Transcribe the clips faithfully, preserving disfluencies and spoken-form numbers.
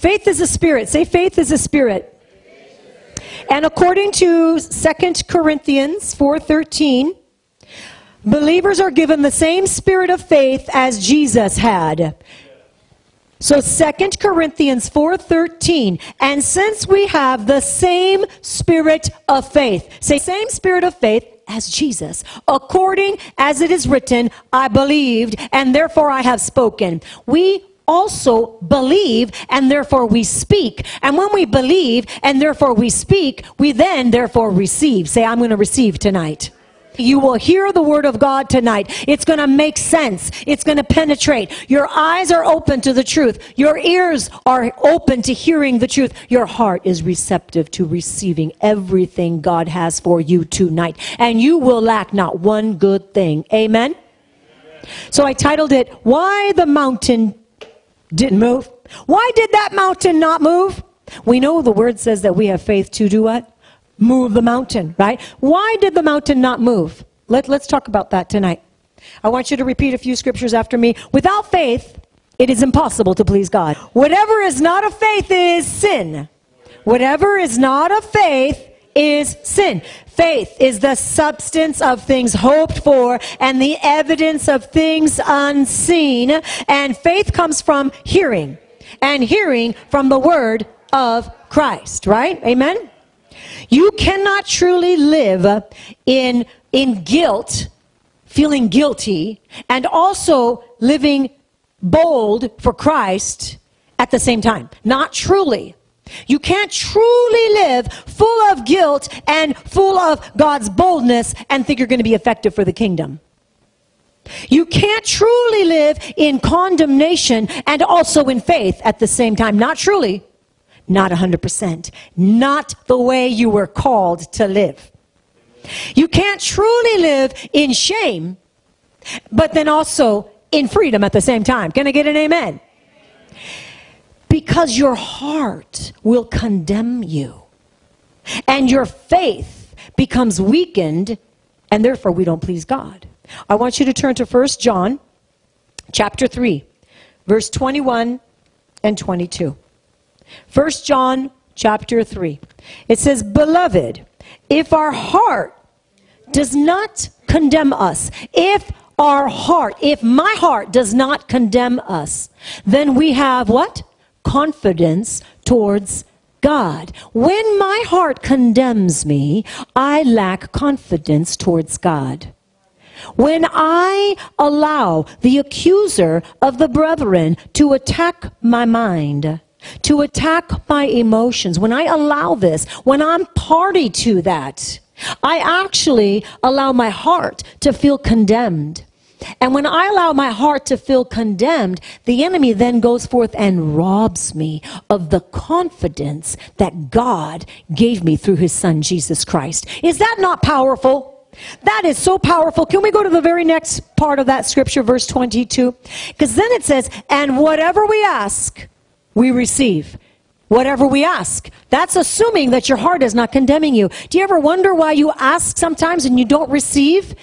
Faith is a spirit. Say, faith is a spirit. And according to Second Corinthians four thirteen, believers are given the same spirit of faith as Jesus had. So Second Corinthians four thirteen, and since we have the same spirit of faith, say same spirit of faith as Jesus, according as it is written, I believed and therefore I have spoken. We also believe and therefore we speak. And when we believe and therefore we speak, we then therefore receive. Say, I'm going to receive tonight. You will hear the word of God tonight. It's going to make sense. It's going to penetrate. Your eyes are open to the truth. Your ears are open to hearing the truth. Your heart is receptive to receiving everything God has for you tonight. And you will lack not one good thing. Amen? Amen. So I titled it, Why the Mountain Didn't Move. Why did that mountain not move? We know the word says that we have faith to do what? Move the mountain, right? Why did the mountain not move? Let, let's talk about that tonight. I want you to repeat a few scriptures after me. Without faith, it is impossible to please God. Whatever is not of faith is sin. Whatever is not of faith is sin. Faith is the substance of things hoped for and the evidence of things unseen. And faith comes from hearing, and hearing from the word of Christ, right? Amen? You cannot truly live in, in guilt, feeling guilty, and also living bold for Christ at the same time. Not truly. You can't truly live full of guilt and full of God's boldness and think you're going to be effective for the kingdom. You can't truly live in condemnation and also in faith at the same time. Not truly. Not one hundred percent. Not the way you were called to live. You can't truly live in shame, but then also in freedom at the same time. Can I get an amen? Because your heart will condemn you, and your faith becomes weakened, and therefore we don't please God. I want you to turn to First John chapter three, verse twenty-one and twenty-two. First John chapter three. It says, Beloved, if our heart does not condemn us, if our heart, if my heart does not condemn us, then we have what? Confidence towards God. When my heart condemns me, I lack confidence towards God. When I allow the accuser of the brethren to attack my mind, to attack my emotions, when I allow this, when I'm party to that, I actually allow my heart to feel condemned. And when I allow my heart to feel condemned, the enemy then goes forth and robs me of the confidence that God gave me through his son, Jesus Christ. Is that not powerful? That is so powerful. Can we go to the very next part of that scripture, verse twenty-two? Because then it says, and whatever we ask, we receive. Whatever we ask. That's assuming that your heart is not condemning you. Do you ever wonder why you ask sometimes and you don't receive?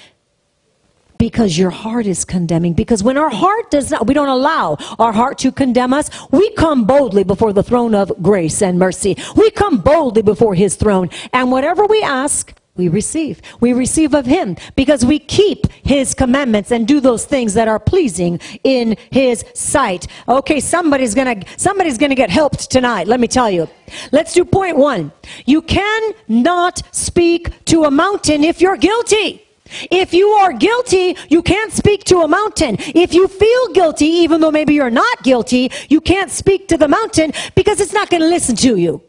Because your heart is condemning. Because when our heart does not, we don't allow our heart to condemn us. We come boldly before the throne of grace and mercy. We come boldly before his throne. And whatever we ask, we receive. We receive of him because we keep his commandments and do those things that are pleasing in his sight. Okay, somebody's gonna somebody's gonna get helped tonight, let me tell you. Let's do point one. You cannot speak to a mountain if you're guilty. If you are guilty, you can't speak to a mountain. If you feel guilty, even though maybe you're not guilty, you can't speak to the mountain because it's not going to listen to you.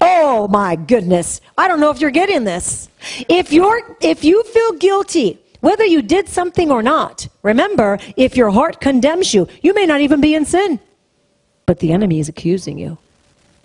Oh my goodness. I don't know if you're getting this. If you're, if you feel guilty, whether you did something or not, remember, if your heart condemns you, you may not even be in sin. But the enemy is accusing you.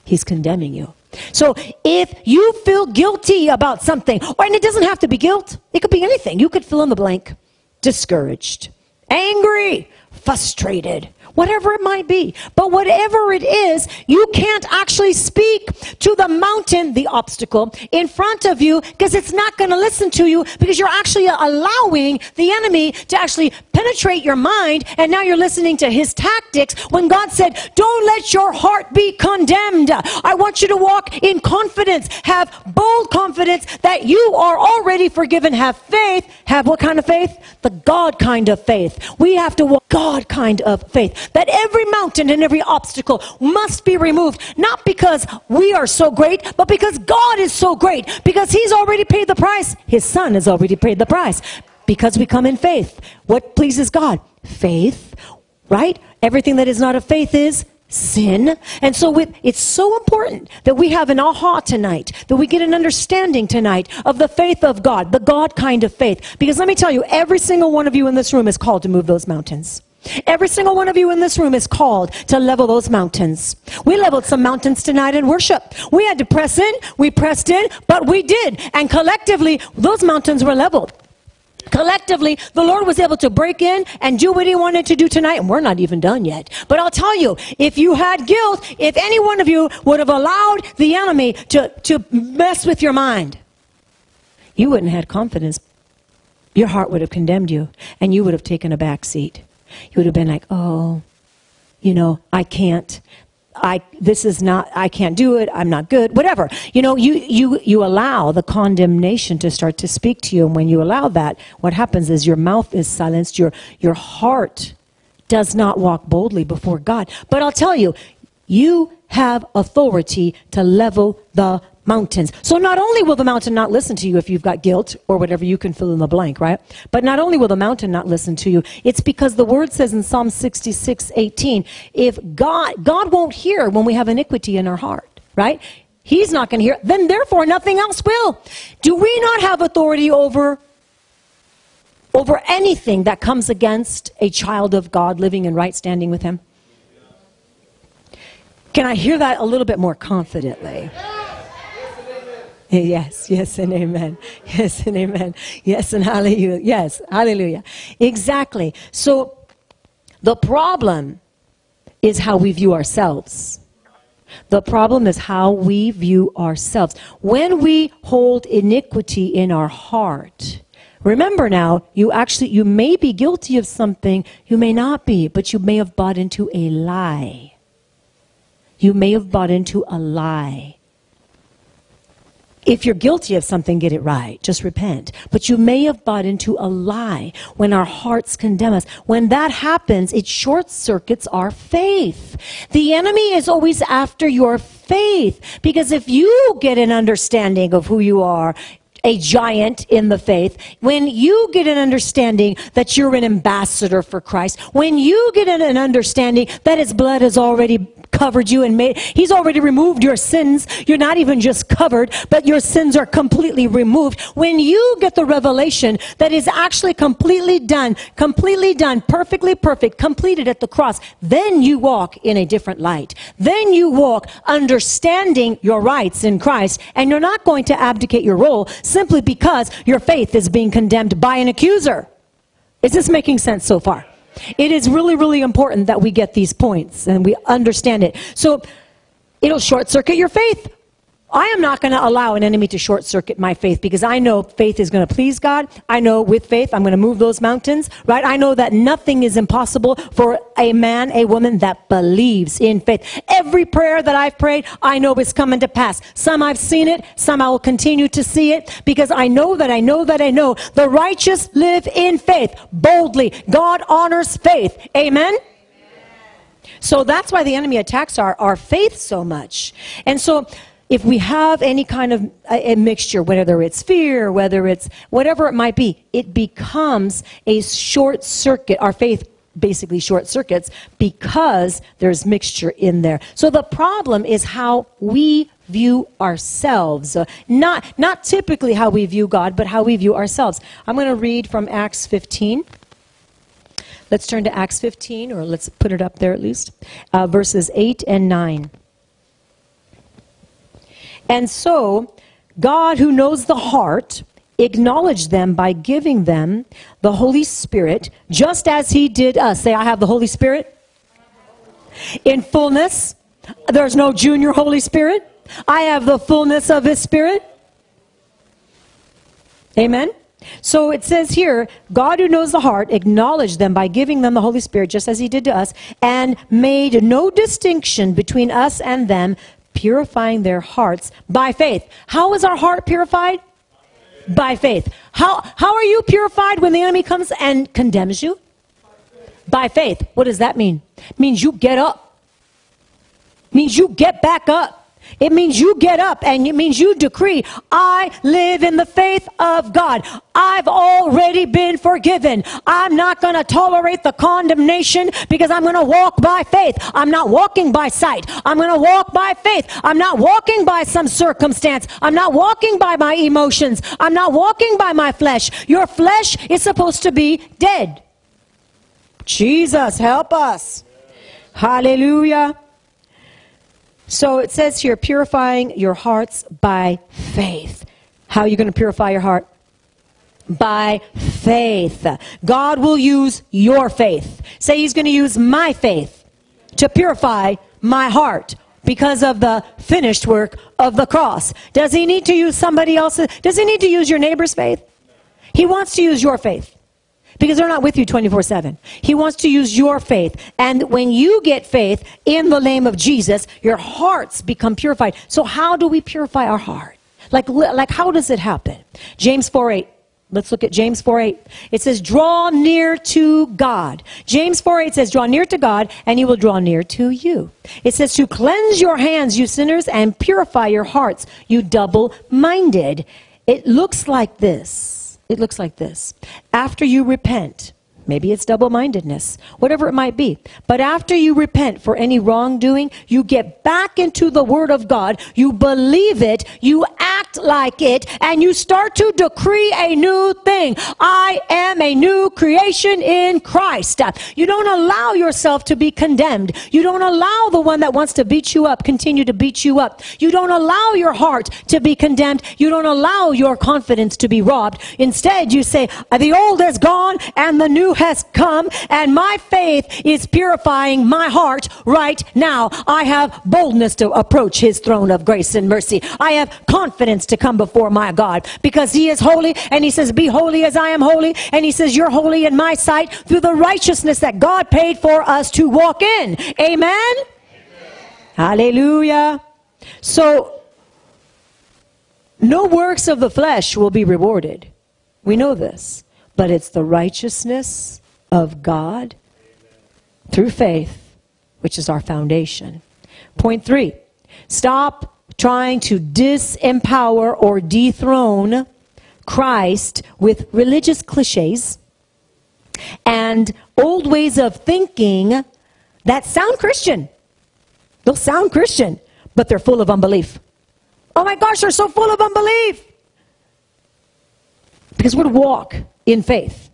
He's condemning you. So if you feel guilty about something, or, and it doesn't have to be guilt, it could be anything. You could fill in the blank. Discouraged, angry, frustrated, whatever it might be. But whatever it is, you can't actually speak to the mountain, the obstacle, in front of you, because it's not going to listen to you, because you're actually allowing the enemy to actually penetrate your mind, and now you're listening to his tactics, when God said, don't let your heart be condemned. I want you to walk in confidence, have bold confidence that you are already forgiven. Have faith. Have what kind of faith? The God kind of faith. We have to walk God kind of faith, that every mountain and every obstacle must be removed, not because we are so great, but because God is so great, because he's already paid the price. His son has already paid the price, because we come in faith. What pleases God? Faith, right? Everything that is not of faith is sin. And so with, it's so important that we have an aha tonight, that we get an understanding tonight of the faith of God, the God kind of faith. Because let me tell you, every single one of you in this room is called to move those mountains. Every single one of you in this room is called to level those mountains. We leveled some mountains tonight in worship. We had to press in, we pressed in, but we did. And collectively, those mountains were leveled. Collectively, the Lord was able to break in and do what he wanted to do tonight, and we're not even done yet. But I'll tell you, if you had guilt, if any one of you would have allowed the enemy to, to mess with your mind, you wouldn't have had confidence. Your heart would have condemned you, and you would have taken a back seat. You would have been like, oh, you know, I can't. I, this is not, I can't do it, I'm not good, whatever. You know, you, you, you allow the condemnation to start to speak to you, and when you allow that, what happens is your mouth is silenced, your, your heart does not walk boldly before God. But I'll tell you, you have authority to level the mountains. So not only will the mountain not listen to you if you've got guilt or whatever, you can fill in the blank, right? But not only will the mountain not listen to you, it's because the word says in Psalm sixty-six, eighteen, if God, God won't hear when we have iniquity in our heart, right? He's not going to hear, then therefore nothing else will. Do we not have authority over, over anything that comes against a child of God living in right standing with him? Can I hear that a little bit more confidently? Yes, yes, and amen. Yes, and amen. Yes, and hallelujah. Yes, hallelujah. Exactly. So the problem is how we view ourselves. The problem is how we view ourselves. When we hold iniquity in our heart, remember now, you actually, you may be guilty of something, you may not be, but you may have bought into a lie. You may have bought into a lie. If you're guilty of something, get it right. Just repent. But you may have bought into a lie when our hearts condemn us. When that happens, it short-circuits our faith. The enemy is always after your faith, because if you get an understanding of who you are, a giant in the faith, when you get an understanding that you're an ambassador for Christ, when you get an understanding that his blood has already covered you and made, he's already removed your sins, you're not even just covered, but your sins are completely removed. When you get the revelation that is actually completely done, completely done, perfectly perfect, completed at the cross, then you walk in a different light. Then you walk understanding your rights in Christ, and you're not going to abdicate your role simply because your faith is being condemned by an accuser. Is this making sense so far? It is really, really important that we get these points and we understand it. So it'll short-circuit your faith. I am not going to allow an enemy to short-circuit my faith, because I know faith is going to please God. I know with faith I'm going to move those mountains, right? I know that nothing is impossible for a man, a woman that believes in faith. Every prayer that I've prayed, I know is coming to pass. Some I've seen it, some I will continue to see it, because I know that I know that I know the righteous live in faith boldly. God honors faith. Amen? So that's why the enemy attacks our, our faith so much. And so if we have any kind of a mixture, whether it's fear, whether it's whatever it might be, it becomes a short circuit. Our faith basically short circuits because there's mixture in there. So the problem is how we view ourselves, not, not typically how we view God, but how we view ourselves. I'm going to read from Acts fifteen. Let's turn to Acts fifteen, or let's put it up there at least, uh, verses eight and nine. And so God, who knows the heart, acknowledged them by giving them the Holy Spirit, just as he did us. Say, I have the Holy Spirit. in fullness. There's no junior Holy Spirit. I have the fullness of His Spirit. Amen. So it says here, God who knows the heart acknowledged them by giving them the Holy Spirit, just as He did to us, and made no distinction between us and them, purifying their hearts by faith. How is our heart purified? By faith. How, how are you purified when the enemy comes and condemns you? By faith. What does that mean? It means you get up. It means you get back up. It means you get up, and it means you decree, I live in the faith of God. I've already been forgiven. I'm not going to tolerate the condemnation because I'm going to walk by faith. I'm not walking by sight. I'm going to walk by faith. I'm not walking by some circumstance. I'm not walking by my emotions. I'm not walking by my flesh. Your flesh is supposed to be dead. Jesus, help us. Hallelujah. So it says here, purifying your hearts by faith. How are you going to purify your heart? By faith. God will use your faith. Say He's going to use my faith to purify my heart because of the finished work of the cross. Does He need to use somebody else's? Does He need to use your neighbor's faith? He wants to use your faith. Because they're not with you twenty-four seven. He wants to use your faith. And when you get faith in the name of Jesus, your hearts become purified. So how do we purify our heart? Like, like how does it happen? James four eight. Let's look at James four eight. It says, draw near to God. James four eight says, draw near to God, and He will draw near to you. It says, to cleanse your hands, you sinners, and purify your hearts, you double-minded. It looks like this. It looks like this. After you repent, maybe it's double-mindedness, whatever it might be. But after you repent for any wrongdoing, you get back into the Word of God, you believe it, you act like it, and you start to decree a new thing. I am a new creation in Christ. You don't allow yourself to be condemned. You don't allow the one that wants to beat you up continue to beat you up. You don't allow your heart to be condemned. You don't allow your confidence to be robbed. Instead, you say, the old is gone and the new has come, and my faith is purifying my heart right now. I have boldness to approach His throne of grace and mercy. I have confidence to come before my God because He is holy, and He says, be holy as I am holy, and He says, you're holy in my sight through the righteousness that God paid for us to walk in. Amen? Amen. Hallelujah. So, no works of the flesh will be rewarded. We know this. But it's the righteousness of God through faith, which is our foundation. Point three, stop trying to disempower or dethrone Christ with religious cliches and old ways of thinking that sound Christian. They'll sound Christian, but they're full of unbelief. Oh my gosh, they're so full of unbelief. Because we're to walk in faith,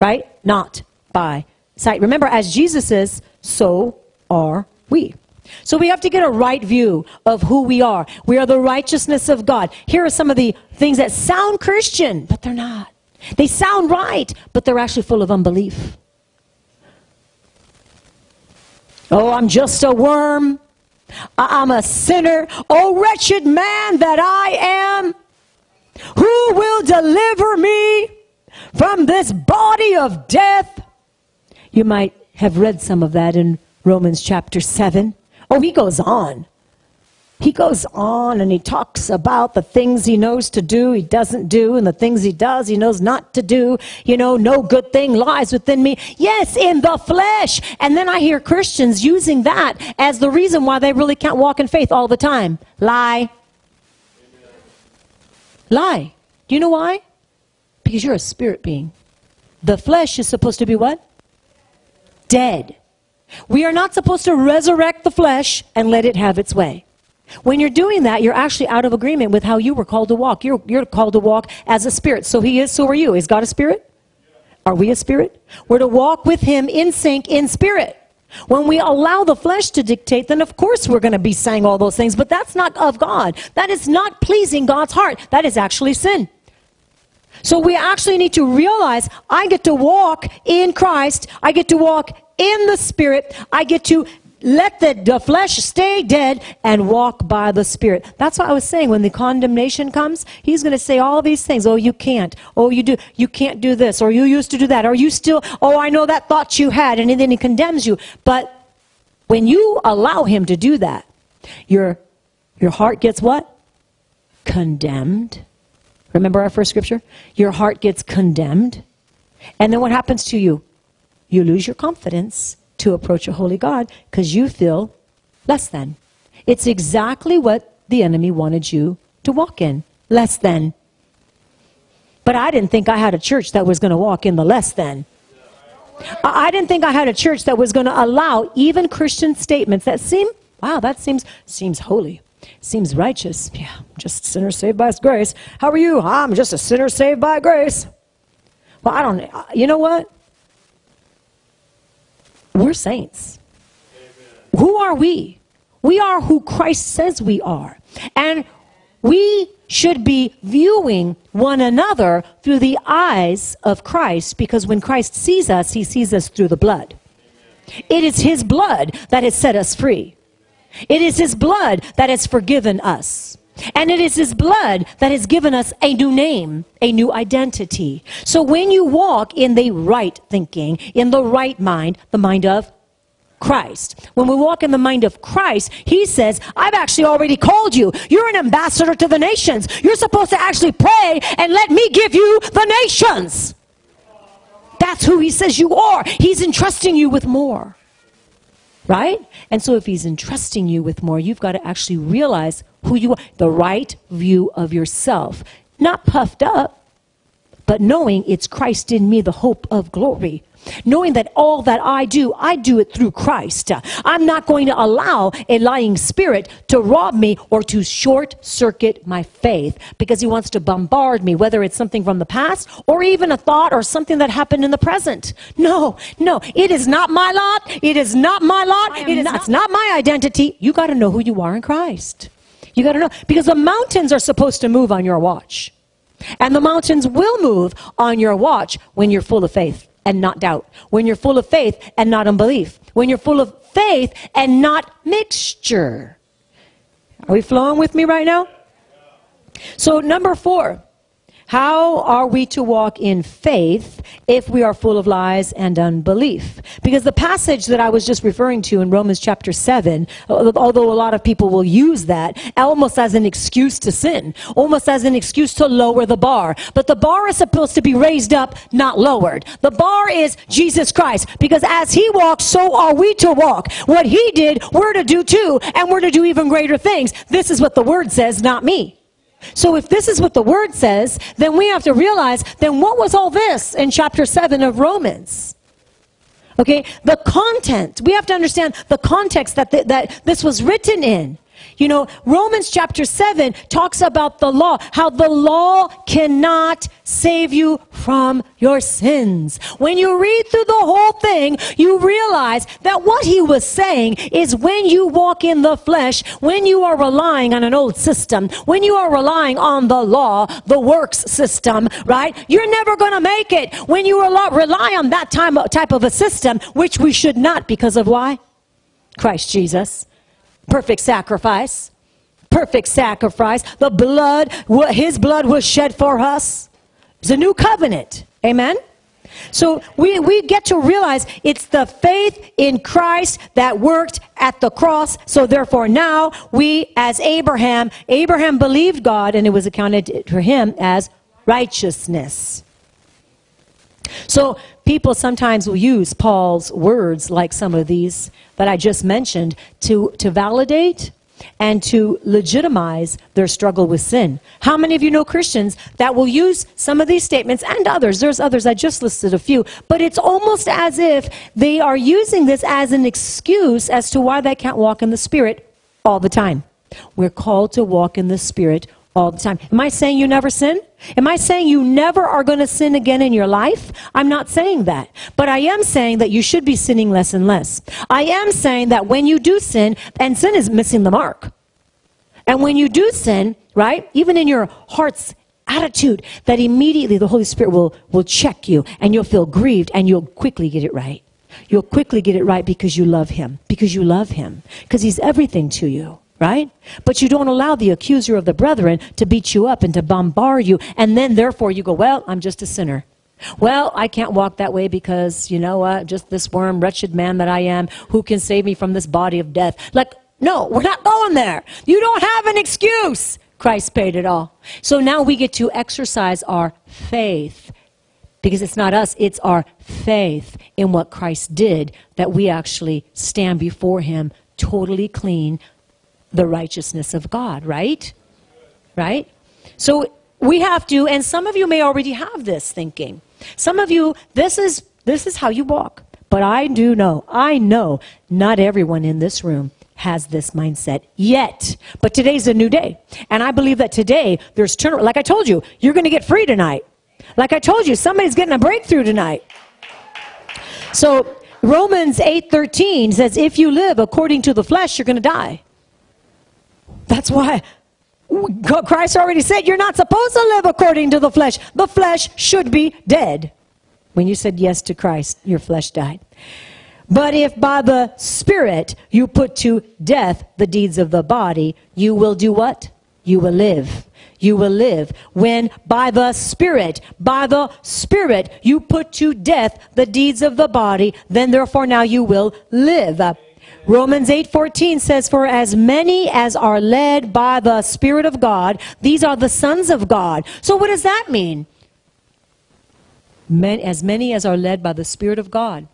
right? Not by sight. Remember, as Jesus is, so are we. So we have to get a right view of who we are. We are the righteousness of God. Here are some of the things that sound Christian, but they're not. They sound right, but they're actually full of unbelief. Oh, I'm just a worm. I'm a sinner. Oh, wretched man that I am. Who will deliver me from this body of death? You might have read some of that in Romans chapter seven. Oh, he goes on. He goes on and he talks about the things he knows to do, he doesn't do, and the things he does, he knows not to do. You know, no good thing lies within me. Yes, in the flesh. And then I hear Christians using that as the reason why they really can't walk in faith all the time. Lie. Lie. Do you know why? Because you're a spirit being. The flesh is supposed to be what? Dead. We are not supposed to resurrect the flesh and let it have its way. When you're doing that, you're actually out of agreement with how you were called to walk. You're, you're called to walk as a spirit. So He is, so are you. Is God a spirit? Are we a spirit? We're to walk with Him in sync, in spirit. When we allow the flesh to dictate, then of course we're going to be saying all those things, but that's not of God. That is not pleasing God's heart. That is actually sin. So we actually need to realize, I get to walk in Christ. I get to walk in the Spirit. I get to Let the, the flesh stay dead and walk by the Spirit. That's what I was saying. When the condemnation comes, he's going to say all these things. Oh, you can't. Oh, you do. You can't do this. Or you used to do that. Or you still, oh, I know that thought you had. And then he condemns you. But when you allow him to do that, your, your heart gets what? Condemned. Remember our first scripture? Your heart gets condemned. And then what happens to you? You lose your confidence to approach a holy God because you feel less than. It's exactly what the enemy wanted you to walk in, less than. But I didn't think I had a church that was going to walk in the less than. I didn't think I had a church that was going to allow even Christian statements that seem, wow, that seems seems holy, seems righteous. Yeah, just a sinner saved by his grace. How are you? I'm just a sinner saved by grace. Well, I don't, you know what? We're saints. Amen. Who are we? We are who Christ says we are. And we should be viewing one another through the eyes of Christ, because when Christ sees us, he sees us through the blood. Amen. It is his blood that has set us free. It is his blood that has forgiven us. And it is his blood that has given us a new name, a new identity. So when you walk in the right thinking, in the right mind, the mind of Christ. When we walk in the mind of Christ, he says, I've actually already called you. You're an ambassador to the nations. You're supposed to actually pray and let me give you the nations. That's who he says you are. He's entrusting you with more. Right? And so if he's entrusting you with more, you've got to actually realize who you are, the right view of yourself. Not puffed up, but knowing it's Christ in me, the hope of glory. Knowing that all that I do, I do it through Christ. I'm not going to allow a lying spirit to rob me or to short-circuit my faith, because he wants to bombard me, whether it's something from the past or even a thought or something that happened in the present. No, no, it is not my lot. It is not my lot. It is not, it's not my identity. You got to know who you are in Christ. You got to know, because the mountains are supposed to move on your watch. And the mountains will move on your watch when you're full of faith and not doubt, when you're full of faith and not unbelief, when you're full of faith and not mixture. Are we flowing with me right now? So number four, how are we to walk in faith if we are full of lies and unbelief? Because the passage that I was just referring to in Romans chapter seven, although a lot of people will use that almost as an excuse to sin, almost as an excuse to lower the bar. But the bar is supposed to be raised up, not lowered. The bar is Jesus Christ, because as he walked, so are we to walk. What he did, we're to do too, and we're to do even greater things. This is what the word says, not me. So if this is what the word says, then we have to realize, then what was all this in chapter seven of Romans? Okay, the content. We have to understand the context that, the, that this was written in. You know, Romans chapter seven talks about the law, how the law cannot save you from your sins. When you read through the whole thing, you realize that what he was saying is when you walk in the flesh, when you are relying on an old system, when you are relying on the law, the works system, right? You're never going to make it when you rely on that type of a system, which we should not, because of why? Christ Jesus. Perfect sacrifice, perfect sacrifice. The blood, his blood was shed for us. It's a new covenant, amen? So we, we get to realize it's the faith in Christ that worked at the cross. So therefore now we, as Abraham, Abraham believed God and it was accounted for him as righteousness. So people sometimes will use Paul's words, like some of these that I just mentioned, to, to validate and to legitimize their struggle with sin. How many of you know Christians that will use some of these statements and others? There's others, I just listed a few. But it's almost as if they are using this as an excuse as to why they can't walk in the Spirit all the time. We're called to walk in the Spirit all the time. Am I saying you never sin? Am I saying you never are going to sin again in your life? I'm not saying that. But I am saying that you should be sinning less and less. I am saying that when you do sin, and sin is missing the mark. And when you do sin, right, even in your heart's attitude, that immediately the Holy Spirit will, will check you and you'll feel grieved and you'll quickly get it right. You'll quickly get it right because you love him, because you love him, because he's everything to you, right? But you don't allow the accuser of the brethren to beat you up and to bombard you, and then therefore you go, well, I'm just a sinner. Well, I can't walk that way because, you know what, uh, just this worm, wretched man that I am, who can save me from this body of death? Like, no, we're not going there. You don't have an excuse. Christ paid it all. So now we get to exercise our faith, because it's not us, it's our faith in what Christ did, that we actually stand before him totally clean, the righteousness of God, right? Right? So we have to, and some of you may already have this thinking. Some of you, this is, this is how you walk. But I do know, I know not everyone in this room has this mindset yet. But today's a new day. And I believe that today there's turnaround. Like I told you, you're going to get free tonight. Like I told you, somebody's getting a breakthrough tonight. So Romans eight thirteen says, if you live according to the flesh, you're going to die. That's why Christ already said you're not supposed to live according to the flesh. The flesh should be dead. When you said yes to Christ, your flesh died. But if by the Spirit you put to death the deeds of the body, you will do what? You will live. You will live when by the Spirit, by the Spirit, you put to death the deeds of the body, then therefore now you will live. Romans eight fourteen says, for as many as are led by the Spirit of God, these are the sons of God. So what does that mean? Men, as many as are led by the Spirit of God.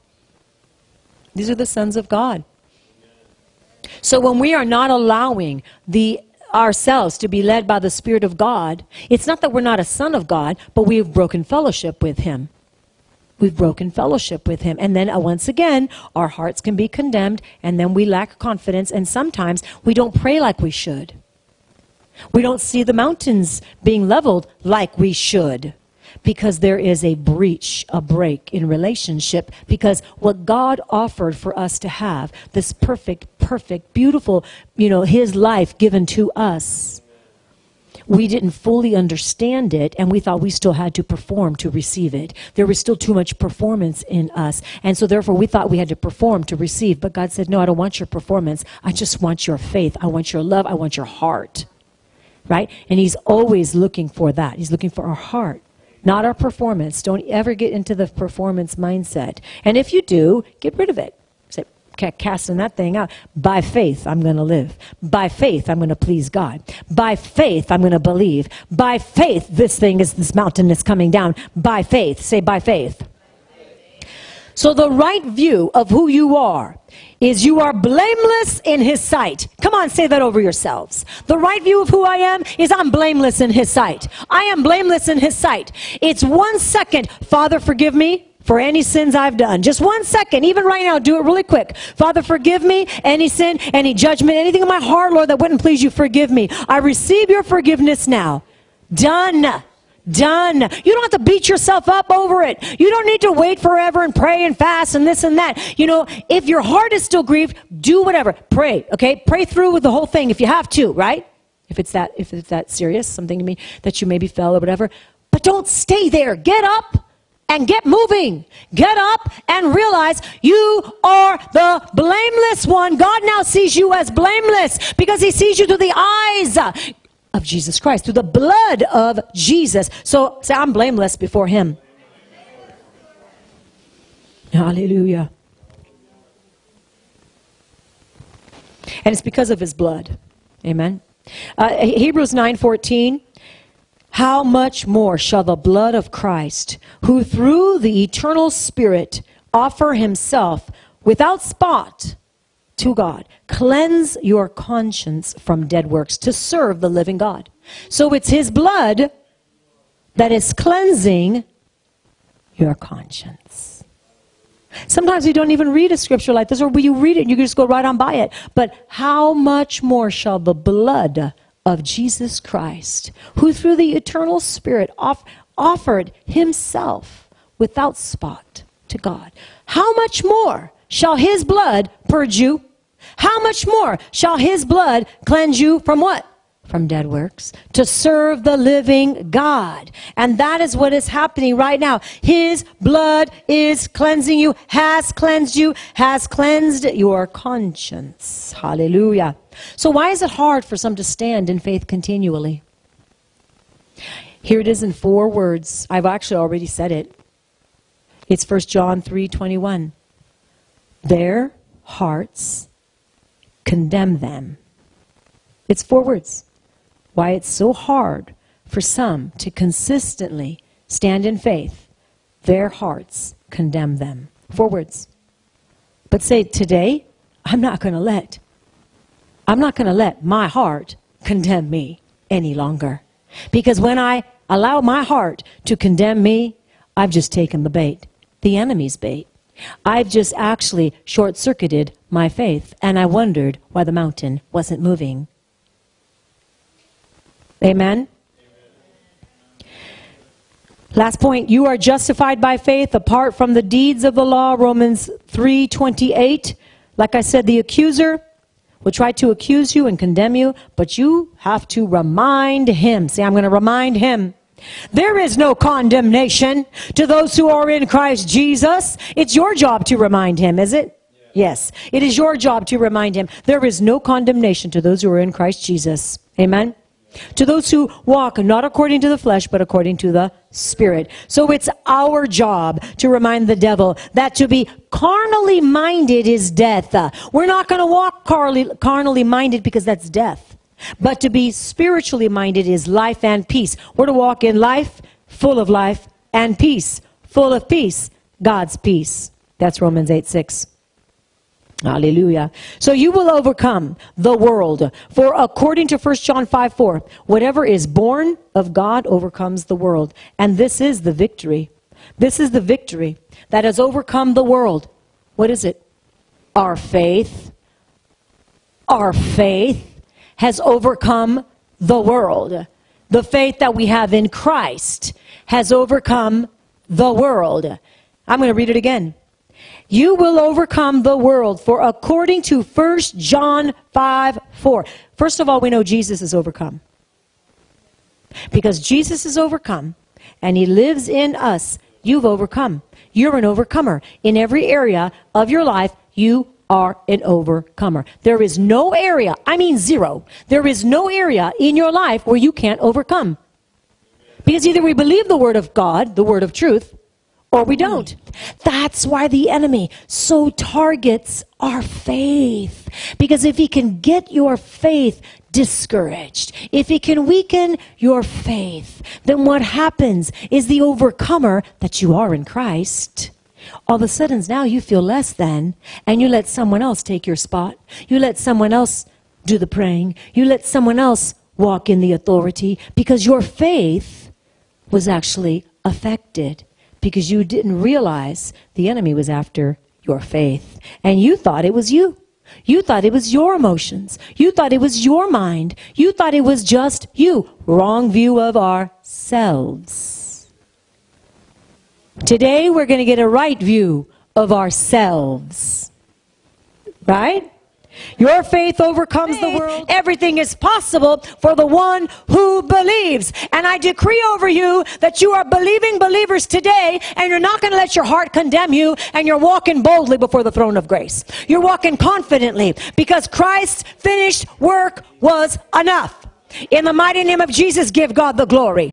These are the sons of God. So when we are not allowing the ourselves to be led by the Spirit of God, it's not that we're not a son of God, but we've broken fellowship with him. We've broken fellowship with him. And then uh, once again, our hearts can be condemned, and then we lack confidence, and sometimes we don't pray like we should. We don't see the mountains being leveled like we should, because there is a breach, a break in relationship, because what God offered for us to have, this perfect, perfect, beautiful, you know, his life given to us, we didn't fully understand it, and we thought we still had to perform to receive it. There was still too much performance in us, and so therefore we thought we had to perform to receive, but God said, no, I don't want your performance. I just want your faith. I want your love. I want your heart, right? And he's always looking for that. He's looking for our heart. Not our performance. Don't ever get into the performance mindset. And if you do, get rid of it. Say, casting that thing out. By faith, I'm going to live. By faith, I'm going to please God. By faith, I'm going to believe. By faith, this thing is, this mountain is coming down. By faith. Say, by faith. So the right view of who you are is you are blameless in his sight. Come on, say that over yourselves. The right view of who I am is I'm blameless in his sight. I am blameless in his sight. It's one second. Father, forgive me for any sins I've done. Just one second. Even right now, do it really quick. Father, forgive me any sin, any judgment, anything in my heart, Lord, that wouldn't please you. Forgive me. I receive your forgiveness now. Done. Done. You don't have to beat yourself up over it. You don't need to wait forever and pray and fast and this and that. You know, if your heart is still grieved, do whatever. Pray, okay? Pray through with the whole thing if you have to, right? If it's that, if it's that serious, something to me that you maybe fell or whatever. But don't stay there. Get up and get moving. Get up and realize you are the blameless one. God now sees you as blameless because he sees you through the eyes of Jesus Christ, through the blood of Jesus. So say, I'm blameless before him. Hallelujah. And it's because of his blood. Amen. Uh, Hebrews nine fourteen. How much more shall the blood of Christ, who through the eternal Spirit offer himself without spot to God, cleanse your conscience from dead works to serve the living God. So it's his blood that is cleansing your conscience. Sometimes you don't even read a scripture like this, or you read it and you can just go right on by it. But how much more shall the blood of Jesus Christ, who through the eternal Spirit off, offered himself without spot to God, how much more shall his blood purge you? How much more shall his blood cleanse you from what? from dead works, to serve the living God. And that is what is happening right now. His blood is cleansing you, has cleansed you, has cleansed your conscience. Hallelujah. So why is it hard for some to stand in faith continually? Here it is in four words. I've actually already said it. It's First John three twenty-one. Their hearts condemn them. It's four words. Why it's so hard for some to consistently stand in faith. Their hearts condemn them. Four words. But say, today, I'm not going to let, I'm not going to let my heart condemn me any longer. Because when I allow my heart to condemn me, I've just taken the bait, the enemy's bait. I've just actually short-circuited my faith, and I wondered why the mountain wasn't moving. Amen? Amen. Last point, you are justified by faith apart from the deeds of the law, Romans three twenty-eight. Like I said, the accuser will try to accuse you and condemn you, but you have to remind him. See, I'm going to remind him. There is no condemnation to those who are in Christ Jesus. It's your job to remind him, is it? Yeah. Yes. It is your job to remind him. There is no condemnation to those who are in Christ Jesus. Amen? Yeah. To those who walk not according to the flesh, but according to the Spirit. So it's our job to remind the devil that to be carnally minded is death. We're not going to walk carly, carnally minded because that's death. But to be spiritually minded is life and peace. We're to walk in life, full of life and peace. Full of peace, God's peace. That's Romans eight six. Hallelujah. So you will overcome the world. For according to First John five four, whatever is born of God overcomes the world. And this is the victory. This is the victory that has overcome the world. What is it? Our faith. Our faith has overcome the world. The faith that we have in Christ has overcome the world. I'm going to read it again. You will overcome the world, for according to First John five four. First of all, we know Jesus is overcome. Because Jesus is overcome, and he lives in us, you've overcome. You're an overcomer. In every area of your life, you are an overcomer. There is no area, I mean zero, there is no area in your life where you can't overcome. Because either we believe the word of God, the word of truth, or we don't. That's why the enemy so targets our faith. Because if he can get your faith discouraged, if he can weaken your faith, then what happens is the overcomer that you are in Christ, all of a sudden, now you feel less than, and you let someone else take your spot. You let someone else do the praying. You let someone else walk in the authority because your faith was actually affected because you didn't realize the enemy was after your faith, and you thought it was you. You thought it was your emotions. You thought it was your mind. You thought it was just you. Wrong view of ourselves. Today, we're going to get a right view of ourselves. Right? Your faith overcomes the world. Everything is possible for the one who believes. And I decree over you that you are believing believers today, and you're not going to let your heart condemn you, and you're walking boldly before the throne of grace. You're walking confidently because Christ's finished work was enough. In the mighty name of Jesus, give God the glory.